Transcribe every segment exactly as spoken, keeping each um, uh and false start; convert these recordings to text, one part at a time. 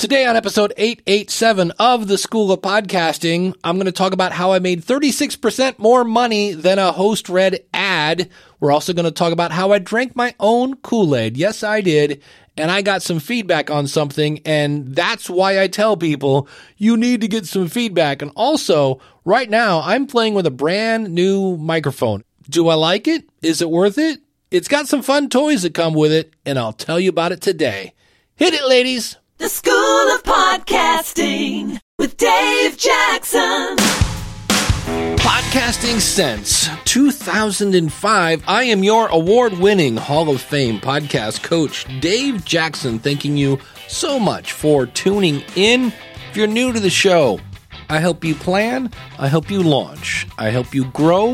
Today on episode eight eighty-seven of the School of Podcasting, I'm going to talk about how I made thirty-six percent more money than a host read ad. We're also going to talk about how I drank my own Kool-Aid. Yes, I did. And I got some feedback on something, and that's why I tell people you need to get some feedback. And also, right now, I'm playing with a brand new microphone. Do I like it? Is it worth it? It's got some fun toys that come with it, and I'll tell you about it today. Hit it, ladies! The School of Podcasting with Dave Jackson. Podcasting since two thousand five, I am your award-winning Hall of Fame podcast coach, Dave Jackson, thanking you so much for tuning in. If you're new to the show, I help you plan, I help you launch, I help you grow,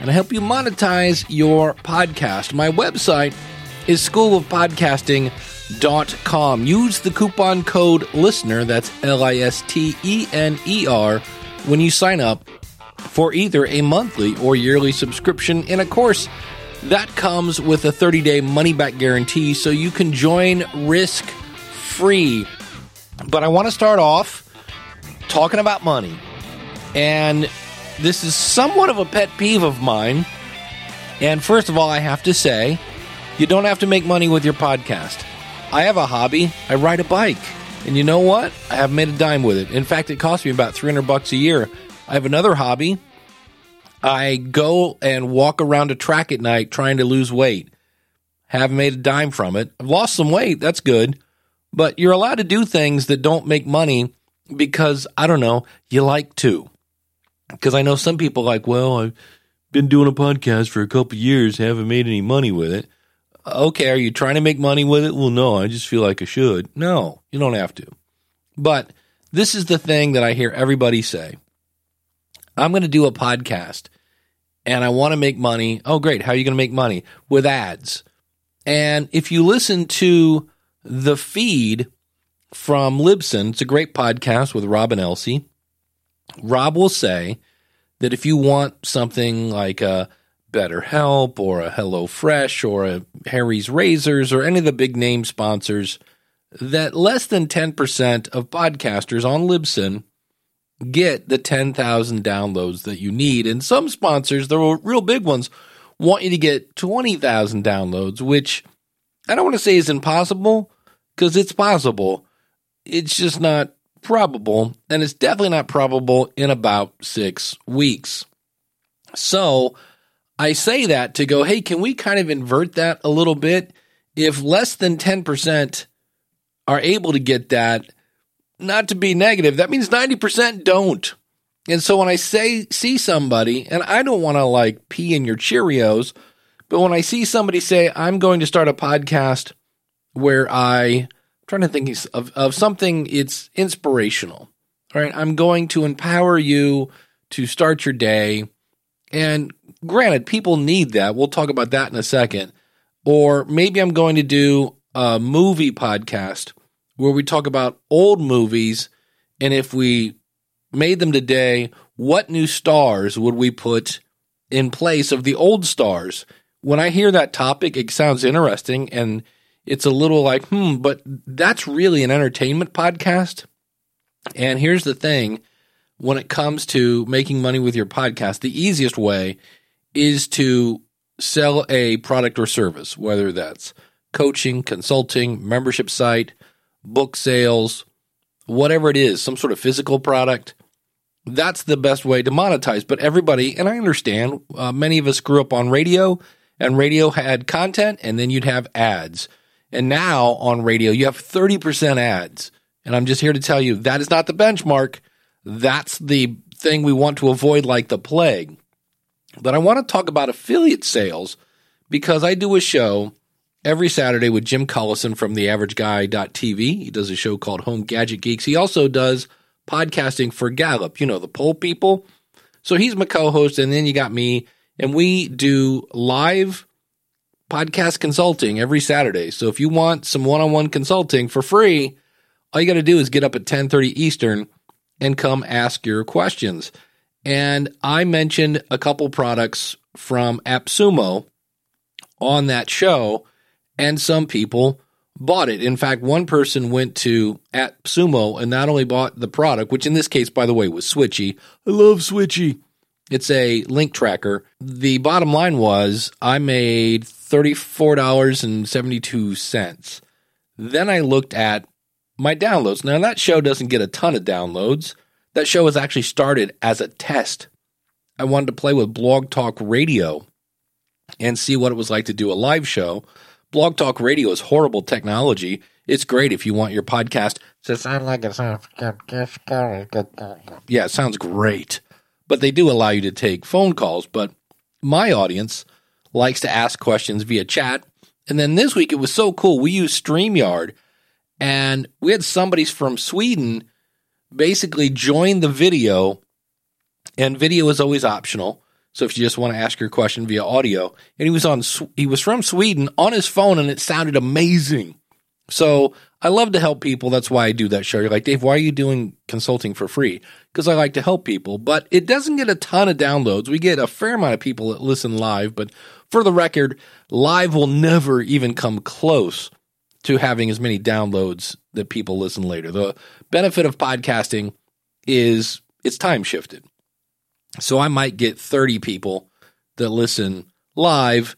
and I help you monetize your podcast. My website is school of podcasting dot com. Use the coupon code LISTENER, that's L I S T E N E R, when you sign up for either a monthly or yearly subscription. And of course, that comes with a thirty-day money-back guarantee, so you can join risk-free. But I want to start off talking about money. And this is somewhat of a pet peeve of mine. And first of all, I have to say, you don't have to make money with your podcast. I have a hobby. I ride a bike. And you know what? I haven't made a dime with it. In fact, it costs me about three hundred bucks a year. I have another hobby. I go and walk around a track at night trying to lose weight. Haven't made a dime from it. I've lost some weight. That's good. But you're allowed to do things that don't make money because, I don't know, you like to. Because I know some people like, well, I've been doing a podcast for a couple of years, haven't made any money with it. Okay, are you trying to make money with it? Well, no, I just feel like I should. No, you don't have to. But this is the thing that I hear everybody say. I'm going to do a podcast, and I want to make money. Oh, great. How are you going to make money? With ads. And if you listen to the feed from Libsyn, it's a great podcast with Rob and Elsie. Rob will say that if you want something like a BetterHelp or a HelloFresh or a Harry's Razors or any of the big name sponsors, that less than ten percent of podcasters on Libsyn get the ten thousand downloads that you need. And some sponsors, the real big ones, want you to get twenty thousand downloads, which I don't want to say is impossible, because it's possible. It's just not probable, and it's definitely not probable in about six weeks. So I say that to go, hey, can we kind of invert that a little bit? If less than ten percent are able to get that, not to be negative, that means ninety percent don't. And so when I say see somebody, and I don't want to like pee in your Cheerios, but when I see somebody say, I'm going to start a podcast where I, I'm trying to think of, of something, it's inspirational, right? I'm going to empower you to start your day. And granted, people need that. We'll talk about that in a second. Or maybe I'm going to do a movie podcast where we talk about old movies, and if we made them today, what new stars would we put in place of the old stars? When I hear that topic, it sounds interesting, and it's a little like, hmm, but that's really an entertainment podcast. And here's the thing, when it comes to making money with your podcast, the easiest way is to sell a product or service, whether that's coaching, consulting, membership site, book sales, whatever it is, some sort of physical product. That's the best way to monetize. But everybody, and I understand, uh, many of us grew up on radio, and radio had content, and then you'd have ads. And now on radio, you have thirty percent ads. And I'm just here to tell you, that is not the benchmark. That's the thing we want to avoid like the plague. But I want to talk about affiliate sales, because I do a show every Saturday with Jim Collison from the average guy dot t v. He does a show called Home Gadget Geeks. He also does podcasting for Gallup, you know, the poll people. So he's my co-host, and then you got me, and we do live podcast consulting every Saturday. So if you want some one-on-one consulting for free, all you got to do is get up at ten thirty Eastern and come ask your questions. And I mentioned a couple products from AppSumo on that show. And some people bought it. In fact, one person went to AppSumo and not only bought the product, which in this case, by the way, was Switchy. I love Switchy. It's a link tracker. The bottom line was I made thirty-four dollars and seventy-two cents. Then I looked at my downloads. Now, that show doesn't get a ton of downloads. That show was actually started as a test. I wanted to play with Blog Talk Radio and see what it was like to do a live show. Blog Talk Radio is horrible technology. It's great if you want your podcast to sound like it sounds good. Yeah, it sounds great. But they do allow you to take phone calls. But my audience likes to ask questions via chat. And then this week, it was so cool. We used StreamYard, and we had somebody from Sweden basically join the video, and video is always optional. So if you just want to ask your question via audio, and he was on, he was from Sweden on his phone, and it sounded amazing. So I love to help people. That's why I do that show. You're like, Dave, why are you doing consulting for free? Because I like to help people, but it doesn't get a ton of downloads. We get a fair amount of people that listen live, but for the record, live will never even come close to having as many downloads that people listen later. The benefit of podcasting is it's time shifted. So I might get thirty people that listen live,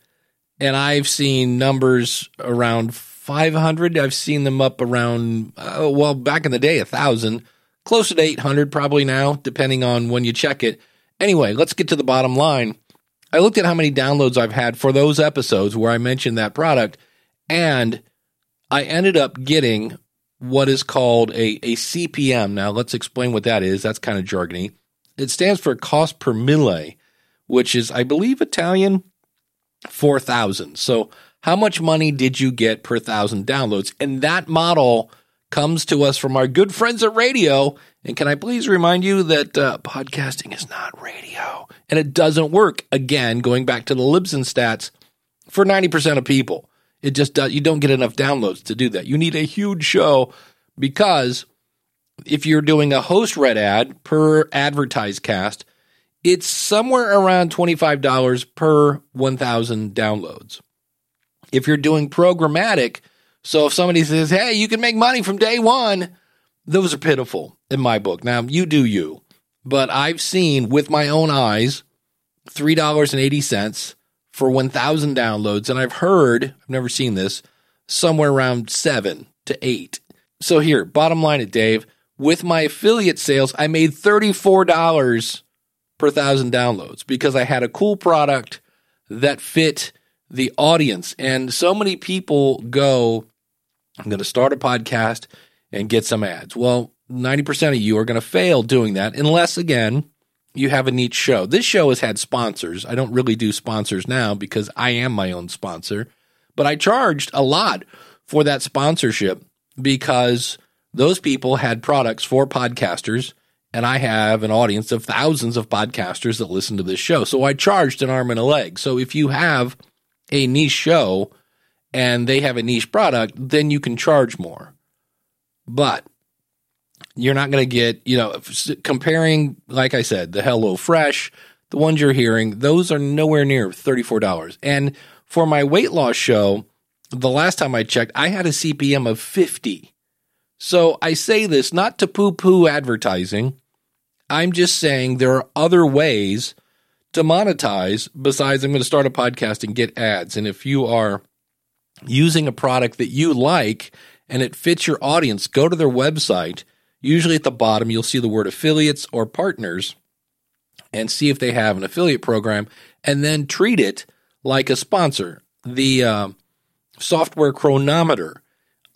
and I've seen numbers around five hundred. I've seen them up around, uh, well, back in the day, one thousand, closer to eight hundred probably now, depending on when you check it. Anyway, let's get to the bottom line. I looked at how many downloads I've had for those episodes where I mentioned that product, and I ended up getting what is called a, a C P M. Now, let's explain what that is. That's kind of jargony. It stands for cost per mille, which is, I believe, Italian, four thousand. So how much money did you get per thousand downloads? And that model comes to us from our good friends at radio. And can I please remind you that uh, podcasting is not radio, and it doesn't work. Again, going back to the Libsyn stats, for ninety percent of people, it just does. You don't get enough downloads to do that. You need a huge show, because if you're doing a host read ad per advertised cast, it's somewhere around twenty-five dollars per one thousand downloads. If you're doing programmatic, so if somebody says, hey, you can make money from day one, those are pitiful in my book. Now, you do you, but I've seen with my own eyes three dollars and eighty cents for one thousand downloads, and I've heard, I've never seen this, somewhere around seven to eight. So here, bottom line at Dave, with my affiliate sales, I made thirty-four dollars per thousand downloads because I had a cool product that fit the audience. And so many people go, I'm going to start a podcast and get some ads. Well, ninety percent of you are going to fail doing that unless, again, you have a niche show. This show has had sponsors. I don't really do sponsors now because I am my own sponsor, but I charged a lot for that sponsorship because those people had products for podcasters, and I have an audience of thousands of podcasters that listen to this show. So I charged an arm and a leg. So if you have a niche show and they have a niche product, then you can charge more. But you're not going to get, you know, comparing, like I said, the HelloFresh, the ones you're hearing, those are nowhere near thirty-four dollars. And for my weight loss show, the last time I checked, I had a C P M of fifty. So I say this not to poo-poo advertising. I'm just saying there are other ways to monetize besides I'm going to start a podcast and get ads. And if you are using a product that you like and it fits your audience, go to their website. Usually at the bottom, you'll see the word affiliates or partners and see if they have an affiliate program, and then treat it like a sponsor. The uh, software Chronometer,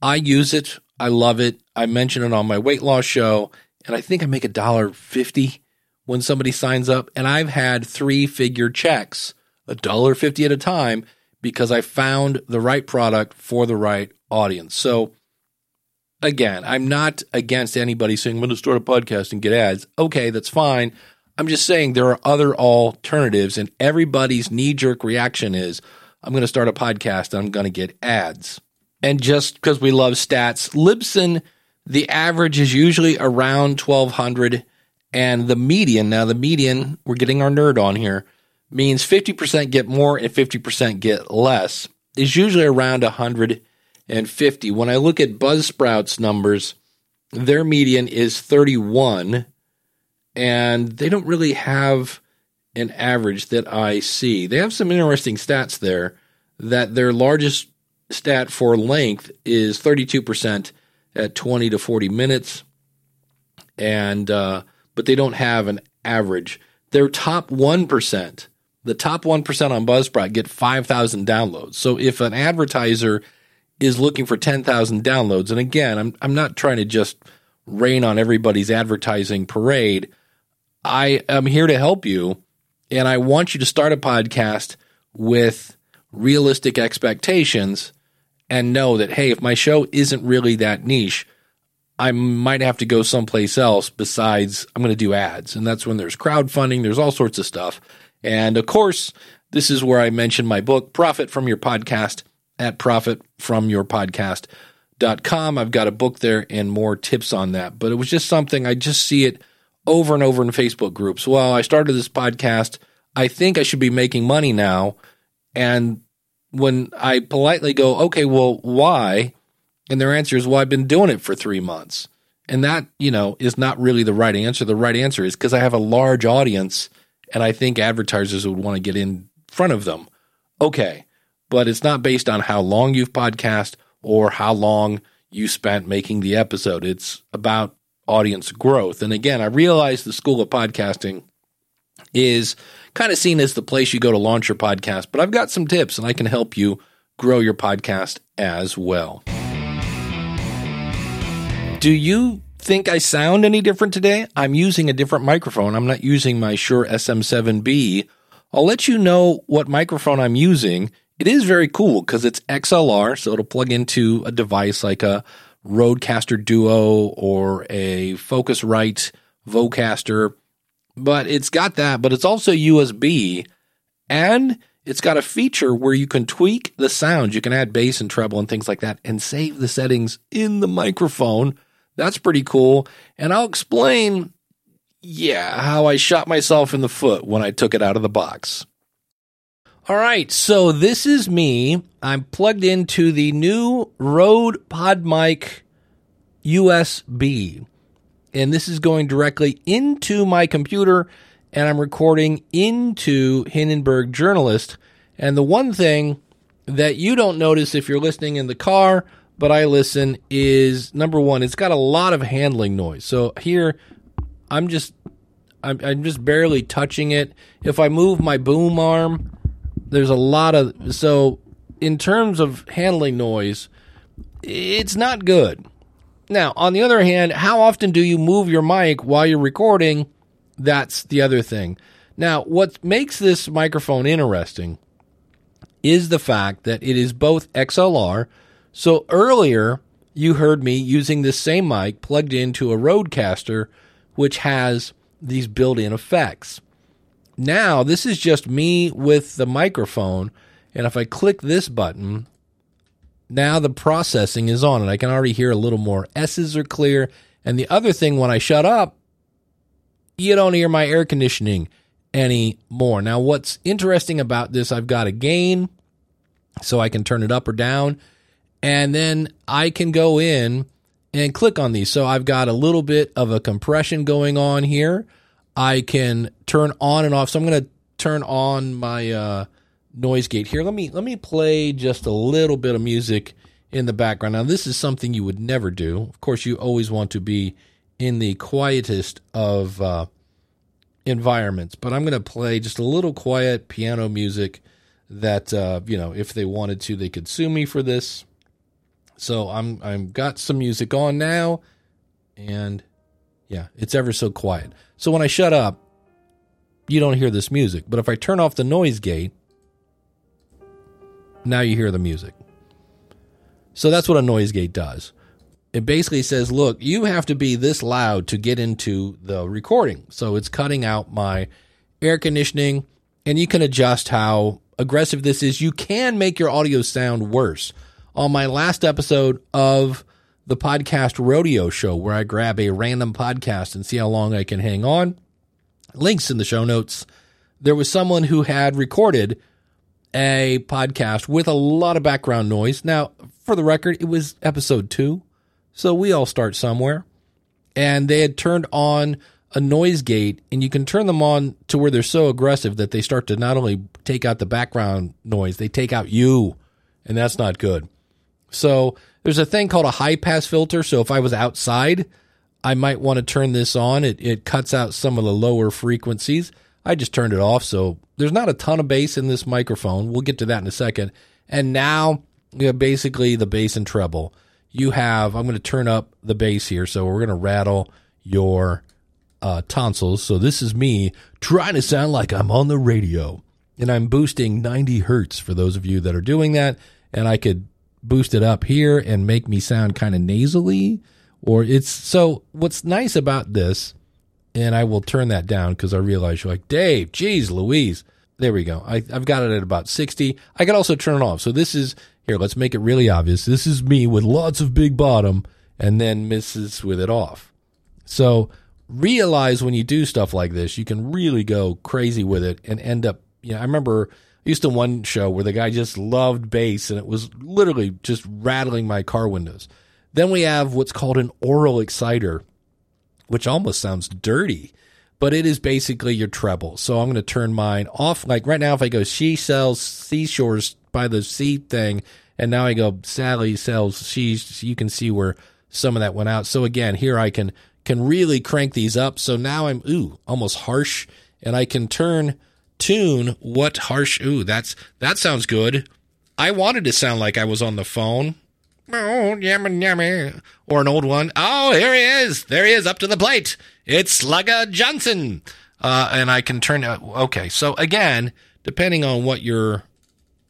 I use it. I love it. I mention it on my weight loss show, and I think I make one dollar fifty when somebody signs up, and I've had three-figure checks, one dollar fifty at a time, because I found the right product for the right audience. So again, I'm not against anybody saying, I'm going to start a podcast and get ads. Okay, that's fine. I'm just saying there are other alternatives, and everybody's knee-jerk reaction is, I'm going to start a podcast and I'm going to get ads. And just because we love stats, Libsyn, the average is usually around twelve hundred, and the median, now the median, we're getting our nerd on here, means fifty percent get more and fifty percent get less, is usually around 100 and fifty. When I look at Buzzsprout's numbers, their median is thirty-one, and they don't really have an average that I see. They have some interesting stats there, that their largest stat for length is thirty-two percent at twenty to forty minutes, and uh, but they don't have an average. Their top one percent, the top one percent on Buzzsprout get five thousand downloads. So if an advertiser is looking for ten thousand downloads, and again, I'm I'm not trying to just rain on everybody's advertising parade. I am here to help you, and I want you to start a podcast with realistic expectations and know that, hey, if my show isn't really that niche, I might have to go someplace else besides I'm going to do ads. And that's when there's crowdfunding, there's all sorts of stuff. And of course, this is where I mentioned my book, Profit From Your Podcast, at profit from your podcast dot com. I've got a book there and more tips on that. But it was just something, I just see it over and over in Facebook groups. Well, I started this podcast. I think I should be making money now. And when I politely go, okay, well, why? And their answer is, well, I've been doing it for three months. And that, you know, is not really the right answer. The right answer is because I have a large audience and I think advertisers would want to get in front of them. Okay. But it's not based on how long you've podcast or how long you spent making the episode. It's about audience growth. And again, I realize the School of Podcasting is kind of seen as the place you go to launch your podcast, but I've got some tips and I can help you grow your podcast as well. Do you think I sound any different today? I'm using a different microphone. I'm not using my Shure S M seven B. I'll let you know what microphone I'm using. It is very cool because it's X L R, so it'll plug into a device like a Rodecaster Duo or a Focusrite Vocaster. But it's got that, but it's also U S B, and it's got a feature where you can tweak the sound. You can add bass and treble and things like that and save the settings in the microphone. That's pretty cool. And I'll explain, yeah, how I shot myself in the foot when I took it out of the box. All right, so this is me. I'm plugged into the new Rode PodMic U S B. And this is going directly into my computer, and I'm recording into Hindenburg Journalist. And the one thing that you don't notice if you're listening in the car, but I listen, is number one, it's got a lot of handling noise. So here, I'm just, I'm, I'm just barely touching it. If I move my boom arm, there's a lot of, so in terms of handling noise, it's not good. Now, on the other hand, how often do you move your mic while you're recording? That's the other thing. Now, what makes this microphone interesting is the fact that it is both X L R. So earlier, you heard me using this same mic plugged into a Rodecaster, which has these built-in effects. Now, this is just me with the microphone, and if I click this button, now the processing is on, and I can already hear a little more. S's are clear. And the other thing, when I shut up, you don't hear my air conditioning anymore. Now, what's interesting about this, I've got a gain, so I can turn it up or down. And then I can go in and click on these. So I've got a little bit of a compression going on here. I can turn on and off. So I'm going to turn on my... Uh, noise gate here. Let me let me play just a little bit of music in the background. Now, this is something you would never do. Of course, you always want to be in the quietest of uh, environments, but I'm going to play just a little quiet piano music that, uh, you know, if they wanted to, they could sue me for this. So I'm I'm got some music on now, and yeah, it's ever so quiet. So when I shut up, you don't hear this music. But if I turn off the noise gate, now you hear the music. So that's what a noise gate does. It basically says, look, you have to be this loud to get into the recording. So it's cutting out my air conditioning, and you can adjust how aggressive this is. You can make your audio sound worse. On my last episode of the Podcast Rodeo Show, where I grab a random podcast and see how long I can hang on, links in the show notes, there was someone who had recorded a podcast with a lot of background noise. Now, for the record, it was episode two, so we all start somewhere. And they had turned on a noise gate, and you can turn them on to where they're so aggressive that they start to not only take out the background noise, they take out you, and that's not good. So there's a thing called a high-pass filter, so if I was outside, I might want to turn this on. It, it cuts out some of the lower frequencies. I just turned it off, so there's not a ton of bass in this microphone. We'll get to that in a second. And now we have basically the bass and treble. You have, I'm going to turn up the bass here, so we're going to rattle your uh, tonsils. So this is me trying to sound like I'm on the radio, and I'm boosting ninety hertz for those of you that are doing that, and I could boost it up here and make me sound kind of nasally. Or it's so what's nice about this, and I will turn that down because I realize you're like, Dave, geez, Louise. There we go. I, I've got it at about sixty. I could also turn it off. So this is, here, let's make it really obvious. This is me with lots of big bottom and then misses with it off. So realize when you do stuff like this, you can really go crazy with it and end up, you know, I remember I used to one show where the guy just loved bass and it was literally just rattling my car windows. Then we have what's called an oral exciter, which almost sounds dirty, but it is basically your treble. So I'm going to turn mine off. Like right now, if I go, she sells seashores by the sea thing, and now I go, Sally sells she's, you can see where some of that went out. So again, here I can can really crank these up. So now I'm, ooh, almost harsh, and I can turn, tune what harsh, ooh, that's that sounds good. I wanted to sound like I was on the phone. Oh, yummy, yummy. Or an old one. Oh, here he is. There he is, up to the plate. It's Slugger Johnson. Uh, and I can turn uh, okay. So again, depending on what your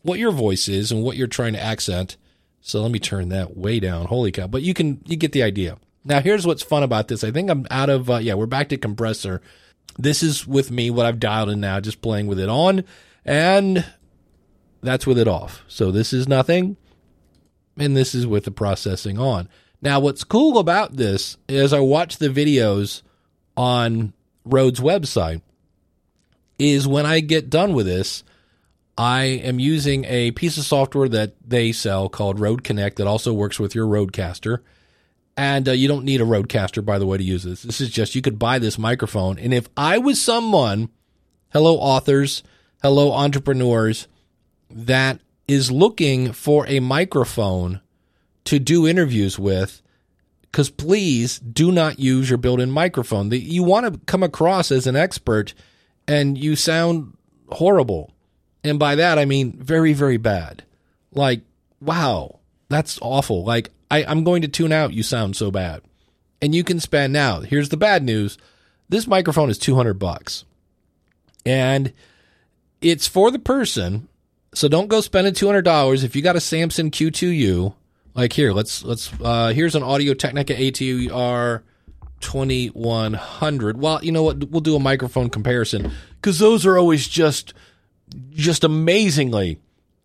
what your voice is and what you're trying to accent. So let me turn that way down. Holy cow. But you can you get the idea. Now here's what's fun about this. I think I'm out of uh, yeah, we're back to compressor. This is with me what I've dialed in now, just playing with it on, and that's with it off. So this is nothing. And this is with the processing on. Now, what's cool about this is I watch the videos on Rode's website is when I get done with this, I am using a piece of software that they sell called Rode Connect that also works with your Rodecaster. And uh, you don't need a Rodecaster, by the way, to use this. This is just, you could buy this microphone. And if I was someone, hello authors, hello entrepreneurs, that is looking for a microphone to do interviews with, because please do not use your built-in microphone. The, you want to come across as an expert, and you sound horrible. And by that, I mean very, very bad. Like, wow, that's awful. Like, I, I'm going to tune out. You sound so bad. And you can spend now. Here's the bad news. This microphone is two hundred bucks, and it's for the person. So don't go spending two hundred dollars. If you got a Samson Q two U, like here, let's, let's, uh, here's an Audio Technica A T R twenty-one hundred. Well, you know what? We'll do a microphone comparison because those are always just, just amazingly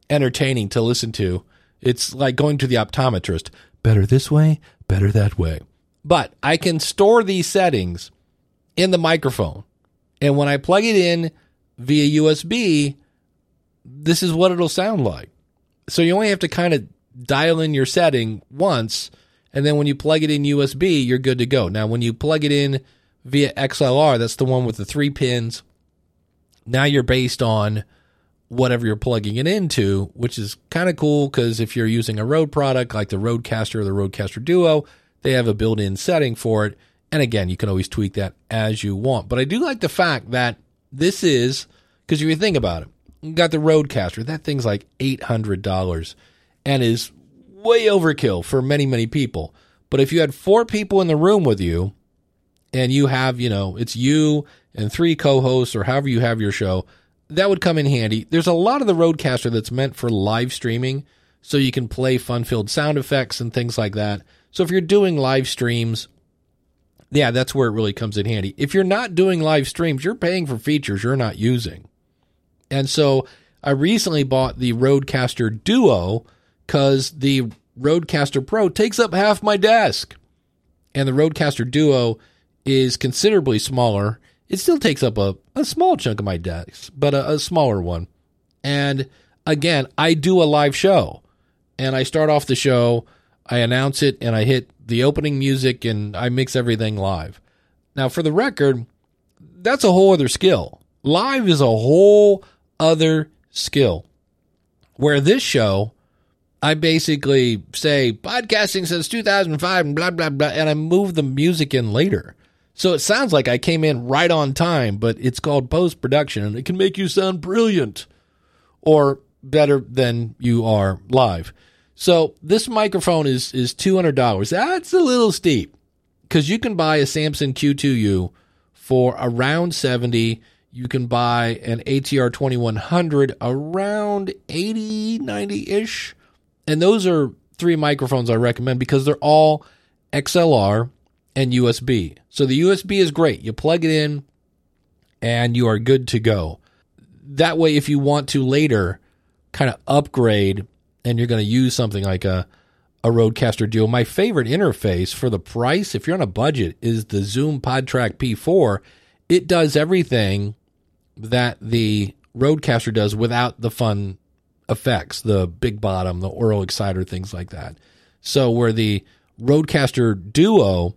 entertaining to listen to. It's like going to the optometrist. Better this way, better that way. But I can store these settings in the microphone. And when I plug it in via U S B, this is what it'll sound like. So you only have to kind of dial in your setting once, and then when you plug it in U S B, you're good to go. Now, when you plug it in via X L R, that's the one with the three pins. Now you're based on whatever you're plugging it into, which is kind of cool because if you're using a Rode product like the Rodecaster or the Rodecaster Duo, they have a built-in setting for it. And again, you can always tweak that as you want. But I do like the fact that this is, because if you think about it, you got the Rodecaster. That thing's like eight hundred dollars and is way overkill for many, many people. But if you had four people in the room with you and you have, you know, it's you and three co-hosts or however you have your show, that would come in handy. There's a lot of the Rodecaster that's meant for live streaming, so you can play fun-filled sound effects and things like that. So if you're doing live streams, yeah, that's where it really comes in handy. If you're not doing live streams, you're paying for features you're not using. And so I recently bought the Rodecaster Duo because the Rodecaster Pro takes up half my desk. And the Rodecaster Duo is considerably smaller. It still takes up a, a small chunk of my desk, but a, a smaller one. And again, I do a live show. and I start off the show, I announce it, and I hit the opening music, and I mix everything live. Now, for the record, that's a whole other skill. Live is a whole other skill. Where this show, I basically say, podcasting since two thousand five, and blah, blah, blah, and I move the music in later. So it sounds like I came in right on time, but it's called post-production, and it can make you sound brilliant or better than you are live. So this microphone is is two hundred dollars. That's a little steep because you can buy a Samson Q two U for around seventy dollars. You can buy an A T R twenty-one hundred around eighty dollars, ninety-ish. And those are three microphones I recommend because they're all X L R and U S B. So the U S B is great. You plug it in and you are good to go. That way, if you want to later kind of upgrade and you're going to use something like a, a Rodecaster Duo. My favorite interface for the price, if you're on a budget, is the Zoom PodTrack P four. It does everything that the Rodecaster does without the fun effects, the big bottom, the oral exciter, things like that. So where the Rodecaster Duo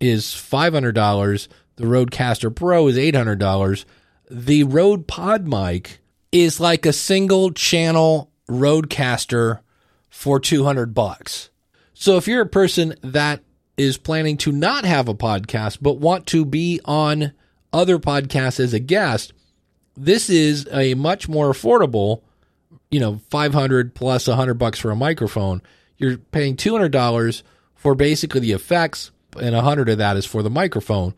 is five hundred dollars, the Rodecaster Pro is eight hundred dollars, the Rode PodMic is like a single channel Rodecaster for two hundred bucks. So if you're a person that is planning to not have a podcast but want to be on other podcasts as a guest, this is a much more affordable, you know, five hundred plus one hundred bucks for a microphone. You're paying two hundred dollars for basically the effects, and one hundred of that is for the microphone.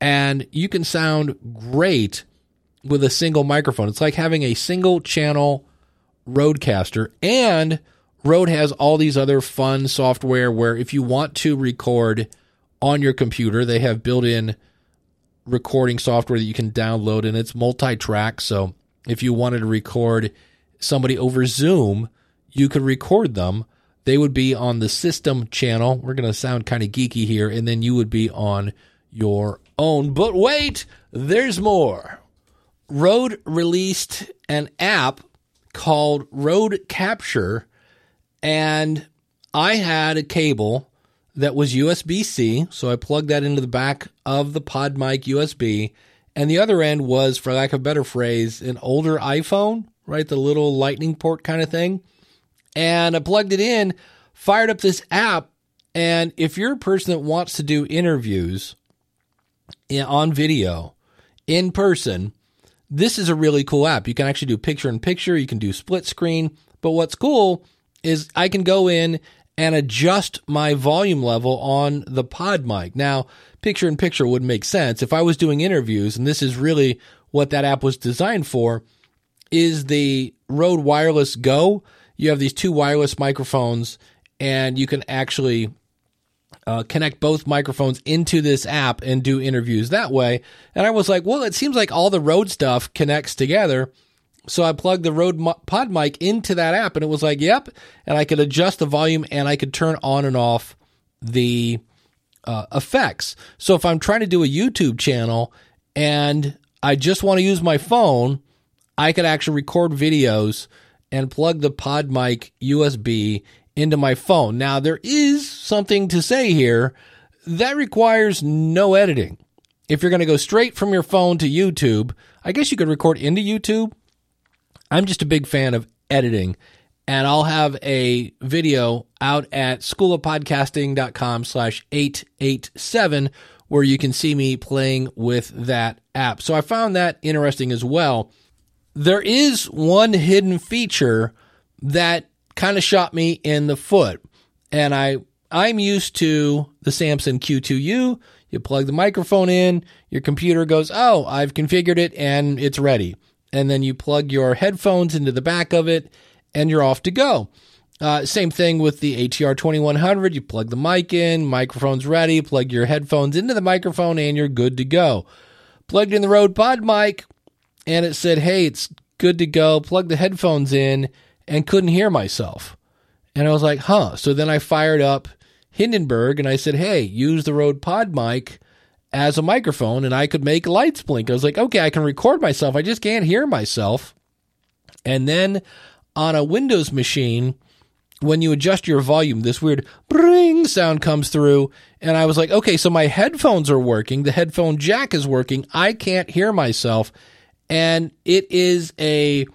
And you can sound great with a single microphone. It's like having a single channel Rodecaster, and Rode has all these other fun software where if you want to record on your computer, they have built-in recording software that you can download, and it's multi-track. So if you wanted to record somebody over Zoom, you could record them. They would be on the system channel. We're going to sound kind of geeky here, and then you would be on your own. But wait, there's more. Rode released an app called Rode Capture, and I had a cable that was U S B C, so I plugged that into the back of the PodMic U S B, and the other end was, for lack of a better phrase, an older iPhone, right, the little lightning port kind of thing, and I plugged it in, fired up this app, and if you're a person that wants to do interviews on video, in person, this is a really cool app. You can actually do picture-in-picture. You can do split screen. But what's cool is I can go in and adjust my volume level on the PodMic. Now, picture-in-picture would make sense. If I was doing interviews, and this is really what that app was designed for, is the Rode Wireless Go. You have these two wireless microphones, and you can actually Uh, connect both microphones into this app and do interviews that way. And I was like, well, it seems like all the Rode stuff connects together. So I plugged the Rode PodMic into that app, and it was like, yep. And I could adjust the volume, and I could turn on and off the uh, effects. So if I'm trying to do a YouTube channel and I just want to use my phone, I could actually record videos and plug the PodMic U S B into my phone. Now, there is something to say here that requires no editing. If you're going to go straight from your phone to YouTube, I guess you could record into YouTube. I'm just a big fan of editing, and I'll have a video out at school of podcasting dot com slash eight eight seven where you can see me playing with that app. So I found that interesting as well. There is one hidden feature that kind of shot me in the foot. And I, I'm used to the Samson Q two U. You plug the microphone in, your computer goes, oh, I've configured it and it's ready. And then you plug your headphones into the back of it and you're off to go. Uh, same thing with the A T R twenty-one hundred. You plug the mic in, microphone's ready, plug your headphones into the microphone and you're good to go. Plugged in the Rode PodMic and it said, hey, it's good to go. Plug the headphones in, and couldn't hear myself. And I was like, huh. So then I fired up Hindenburg, and I said, hey, use the Rode PodMic as a microphone, and I could make lights blink. I was like, okay, I can record myself. I just can't hear myself. And then on a Windows machine, when you adjust your volume, this weird bring sound comes through. And I was like, okay, so my headphones are working. The headphone jack is working. I can't hear myself. And it is a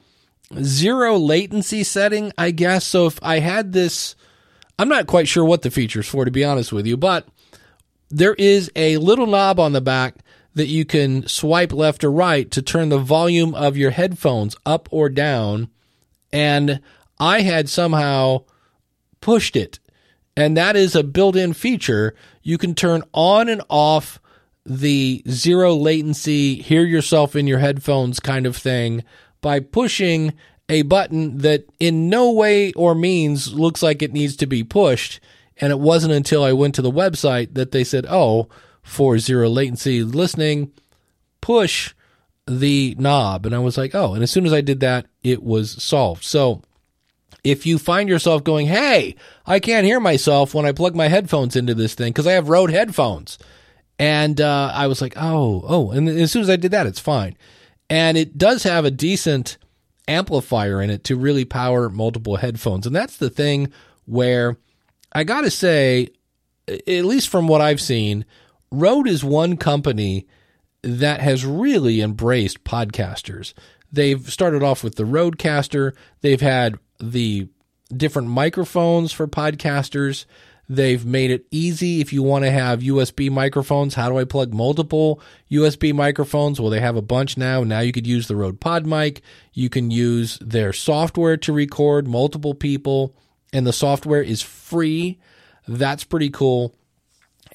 zero latency setting, I guess. So if I had this, I'm not quite sure what the feature's for, to be honest with you, but there is a little knob on the back that you can swipe left or right to turn the volume of your headphones up or down. And I had somehow pushed it. And that is a built-in feature. You can turn on and off the zero latency, hear yourself in your headphones kind of thing by pushing a button that in no way or means looks like it needs to be pushed. And it wasn't until I went to the website that they said, oh, for zero latency listening, push the knob. And I was like, oh, and as soon as I did that, it was solved. So if you find yourself going, hey, I can't hear myself when I plug my headphones into this thing, because I have Rode headphones. And uh, I was like, oh, oh, and as soon as I did that, it's fine. And it does have a decent amplifier in it to really power multiple headphones. And that's the thing where I got to say, at least from what I've seen, Rode is one company that has really embraced podcasters. They've started off with the Rodecaster. They've had the different microphones for podcasters. They've made it easy if you want to have U S B microphones. How do I plug multiple U S B microphones? Well, they have a bunch now. Now you could use the Rode PodMic. You can use their software to record multiple people, and the software is free. That's pretty cool.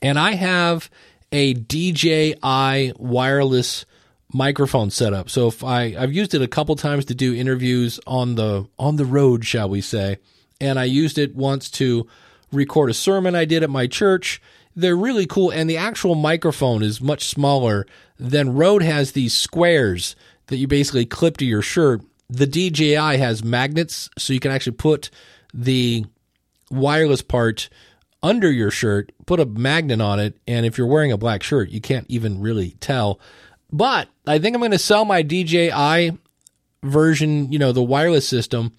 And I have a D J I wireless microphone setup. So if I, I've used it a couple times to do interviews on the on the road, shall we say. And I used it once to record a sermon I did at my church. They're really cool. And the actual microphone is much smaller than Rode has these squares that you basically clip to your shirt. The D J I has magnets, so you can actually put the wireless part under your shirt, put a magnet on it. And if you're wearing a black shirt, you can't even really tell. But I think I'm going to sell my D J I version, you know, the wireless system,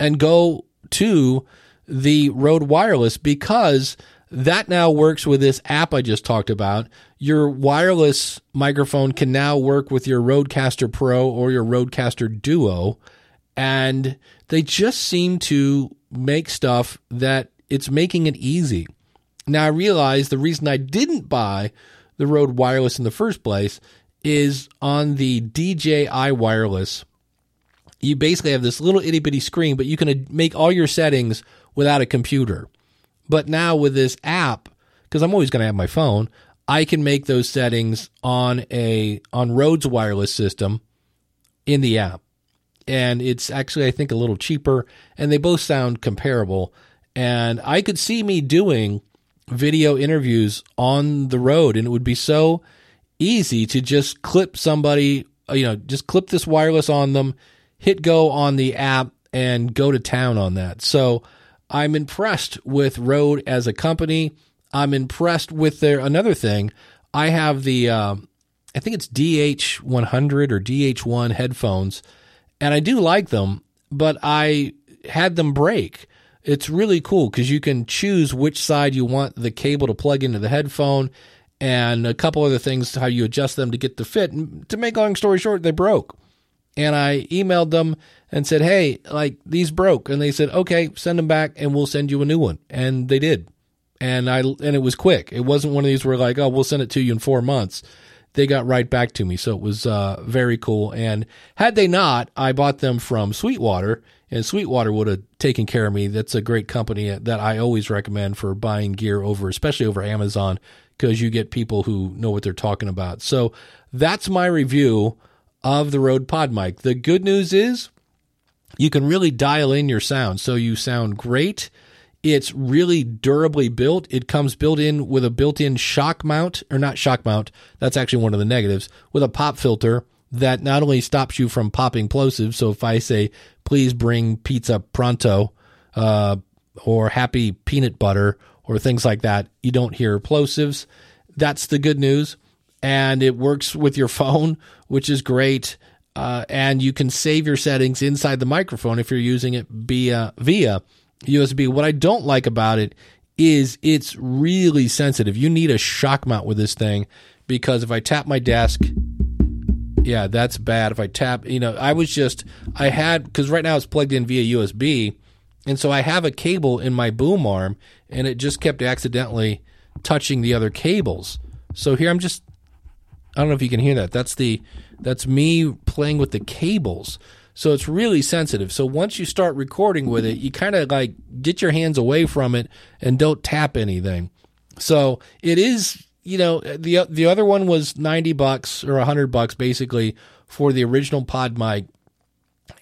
and go to the Rode Wireless, because that now works with this app I just talked about. Your wireless microphone can now work with your Rodecaster Pro or your Rodecaster Duo, and they just seem to make stuff that it's making it easy. Now, I realize the reason I didn't buy the Rode Wireless in the first place is on the D J I Wireless. You basically have this little itty-bitty screen, but you can make all your settings without a computer. But now with this app, because I'm always going to have my phone, I can make those settings on a on Rode's wireless system in the app. And it's actually, I think, a little cheaper, and they both sound comparable. And I could see me doing video interviews on the road, and it would be so easy to just clip somebody, you know, just clip this wireless on them, hit go on the app, and go to town on that. So I'm impressed with Rode as a company. I'm impressed with their, another thing. I have the, uh, I think it's D H one hundred or D H one headphones, and I do like them, but I had them break. It's really cool because you can choose which side you want the cable to plug into the headphone and a couple other things, how you adjust them to get the fit. And to make a long story short, they broke. And I emailed them and said, hey, like these broke. And they said, okay, send them back and we'll send you a new one. And they did. And I, and it was quick. It wasn't one of these where like, oh, we'll send it to you in four months. They got right back to me. So it was uh, very cool. And had they not, I bought them from Sweetwater, and Sweetwater would have taken care of me. That's a great company that I always recommend for buying gear over, especially over Amazon, because you get people who know what they're talking about. So that's my review of the Rode PodMic. The good news is you can really dial in your sound. So you sound great. It's really durably built. It comes built in with a built-in shock mount, or not shock mount. That's actually one of the negatives, with a pop filter that not only stops you from popping plosives. So if I say, please bring pizza pronto, uh, or happy peanut butter or things like that, you don't hear plosives. That's the good news. And it works with your phone, which is great. Uh, and you can save your settings inside the microphone if you're using it via, via U S B. What I don't like about it is it's really sensitive. You need a shock mount with this thing, because if I tap my desk, yeah, that's bad. If I tap, you know, I was just, I had, because right now it's plugged in via U S B, and so I have a cable in my boom arm, and it just kept accidentally touching the other cables. So here I'm just, I don't know if you can hear that. That's the, that's me playing with the cables. So it's really sensitive. So once you start recording with it, you kind of like get your hands away from it and don't tap anything. So it is, you know, the the other one was ninety bucks or one hundred bucks basically for the original PodMic,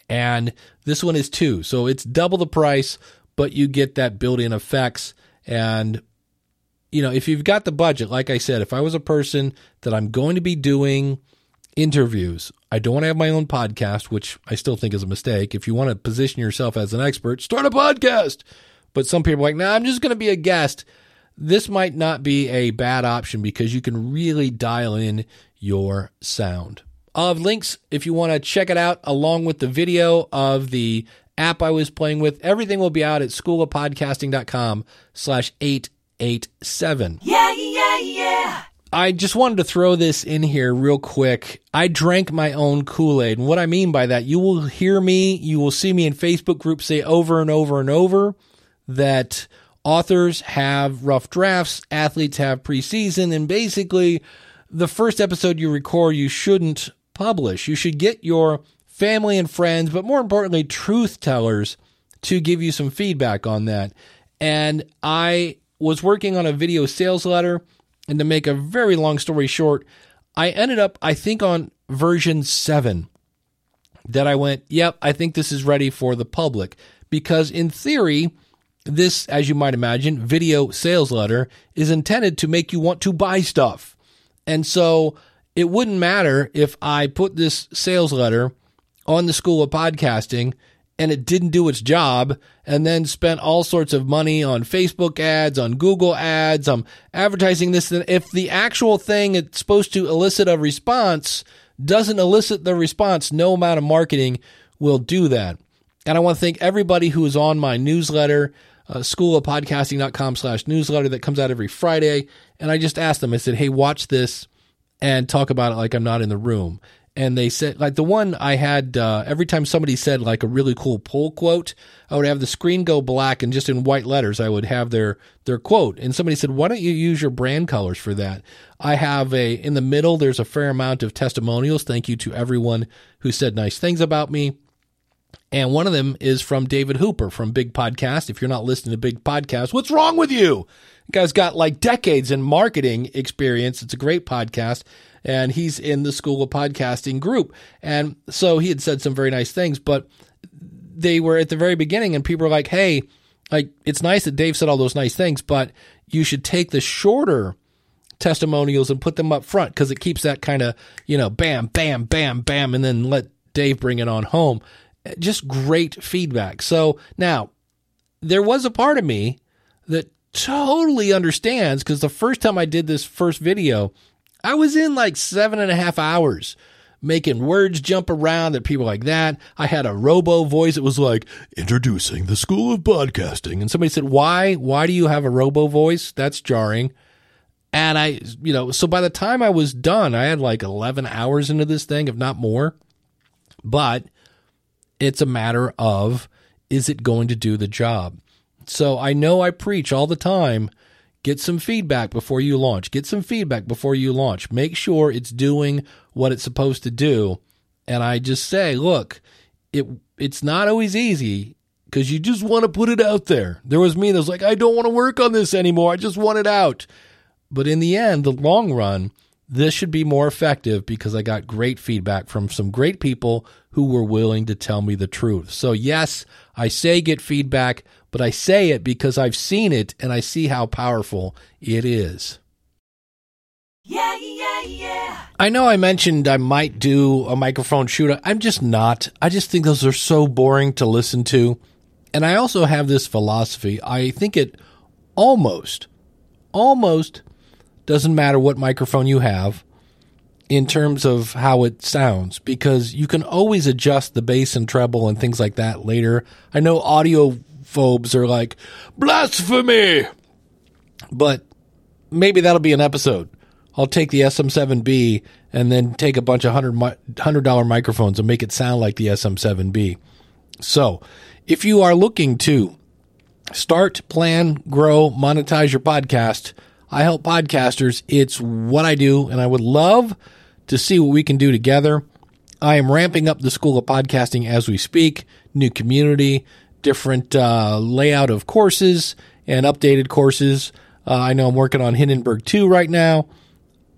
and this one is two. So it's double the price, but you get that built-in effects. And you know, if you've got the budget, like I said, if I was a person that I'm going to be doing interviews, I don't want to have my own podcast, which I still think is a mistake. If you want to position yourself as an expert, start a podcast. But some people are like, nah, I'm just going to be a guest. This might not be a bad option, because you can really dial in your sound. I'll have links if you want to check it out, along with the video of the app I was playing with. Everything will be out at school of podcasting dot com slash eight eight seven. Yeah, yeah, yeah. I just wanted to throw this in here real quick. I drank my own Kool-Aid. And what I mean by that, you will hear me, you will see me in Facebook groups say over and over and over that authors have rough drafts, athletes have preseason, and basically the first episode you record, you shouldn't publish. You should get your family and friends, but more importantly, truth tellers to give you some feedback on that. And I was working on a video sales letter. And to make a very long story short, I ended up, I think, on version seven that I went, yep, I think this is ready for the public. Because in theory, this, as you might imagine, video sales letter is intended to make you want to buy stuff. And so it wouldn't matter if I put this sales letter on the School of Podcasting and it didn't do its job, and then spent all sorts of money on Facebook ads, on Google ads, I'm advertising this. If the actual thing it's supposed to elicit a response doesn't elicit the response, no amount of marketing will do that. And I want to thank everybody who is on my newsletter, uh, school of podcasting dot com slash newsletter, that comes out every Friday. And I just asked them, I said, hey, watch this and talk about it like I'm not in the room. And they said, like the one I had, uh, every time somebody said like a really cool pull quote, I would have the screen go black, and just in white letters, I would have their, their quote. And somebody said, why don't you use your brand colors for that? I have a, in the middle, there's a fair amount of testimonials. Thank you to everyone who said nice things about me. And one of them is from David Hooper from Big Podcast. If you're not listening to Big Podcast, what's wrong with you? The guy's got like decades in marketing experience. It's a great podcast. And he's in the School of Podcasting group. And so he had said some very nice things, but they were at the very beginning, and people were like, hey, like it's nice that Dave said all those nice things, but you should take the shorter testimonials and put them up front, because it keeps that kind of, you know, bam, bam, bam, bam, and then let Dave bring it on home. Just great feedback. So now there was a part of me that totally understands, because the first time I did this first video, I was in like seven and a half hours making words jump around that people like that. I had a robo voice. It was like, introducing the School of Podcasting. And somebody said, why, why do you have a robo voice? That's jarring. And I, you know, so by the time I was done, I had like eleven hours into this thing, if not more, but it's a matter of, is it going to do the job? So I know I preach all the time, get some feedback before you launch. Get some feedback before you launch. Make sure it's doing what it's supposed to do. And I just say, look, it it's not always easy, because you just want to put it out there. There was me that was like, I don't want to work on this anymore. I just want it out. But in the end, the long run, this should be more effective, because I got great feedback from some great people who were willing to tell me the truth. So yes, I say get feedback, but I say it because I've seen it and I see how powerful it is. Yeah, yeah, yeah. I know I mentioned I might do a microphone shoot. I'm just not. I just think those are so boring to listen to. And I also have this philosophy. I think it almost, almost doesn't matter what microphone you have in terms of how it sounds, because you can always adjust the bass and treble and things like that later. I know audio phobes are like, blasphemy. But maybe that'll be an episode. I'll take the S M seven B and then take a bunch of one hundred dollar microphones and make it sound like the S M seven B. So if you are looking to start, plan, grow, monetize your podcast, I help podcasters. It's what I do, and I would love to see what we can do together. I am ramping up the School of Podcasting as we speak, new community, different uh, layout of courses and updated courses. Uh, I know I'm working on Hindenburg two right now.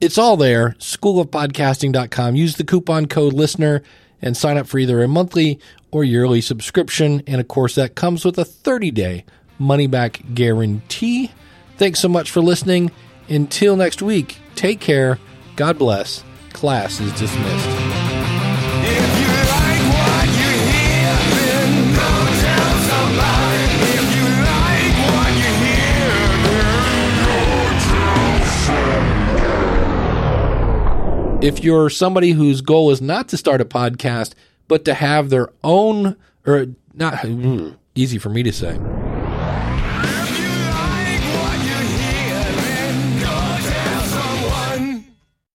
It's all there, school of podcasting dot com. Use the coupon code LISTENER and sign up for either a monthly or yearly subscription. And, of course, that comes with a thirty-day money-back guarantee. Thanks so much for listening. Until next week, take care. God bless. Class is dismissed. If you're somebody whose goal is not to start a podcast, but to have their own, or not, easy for me to say.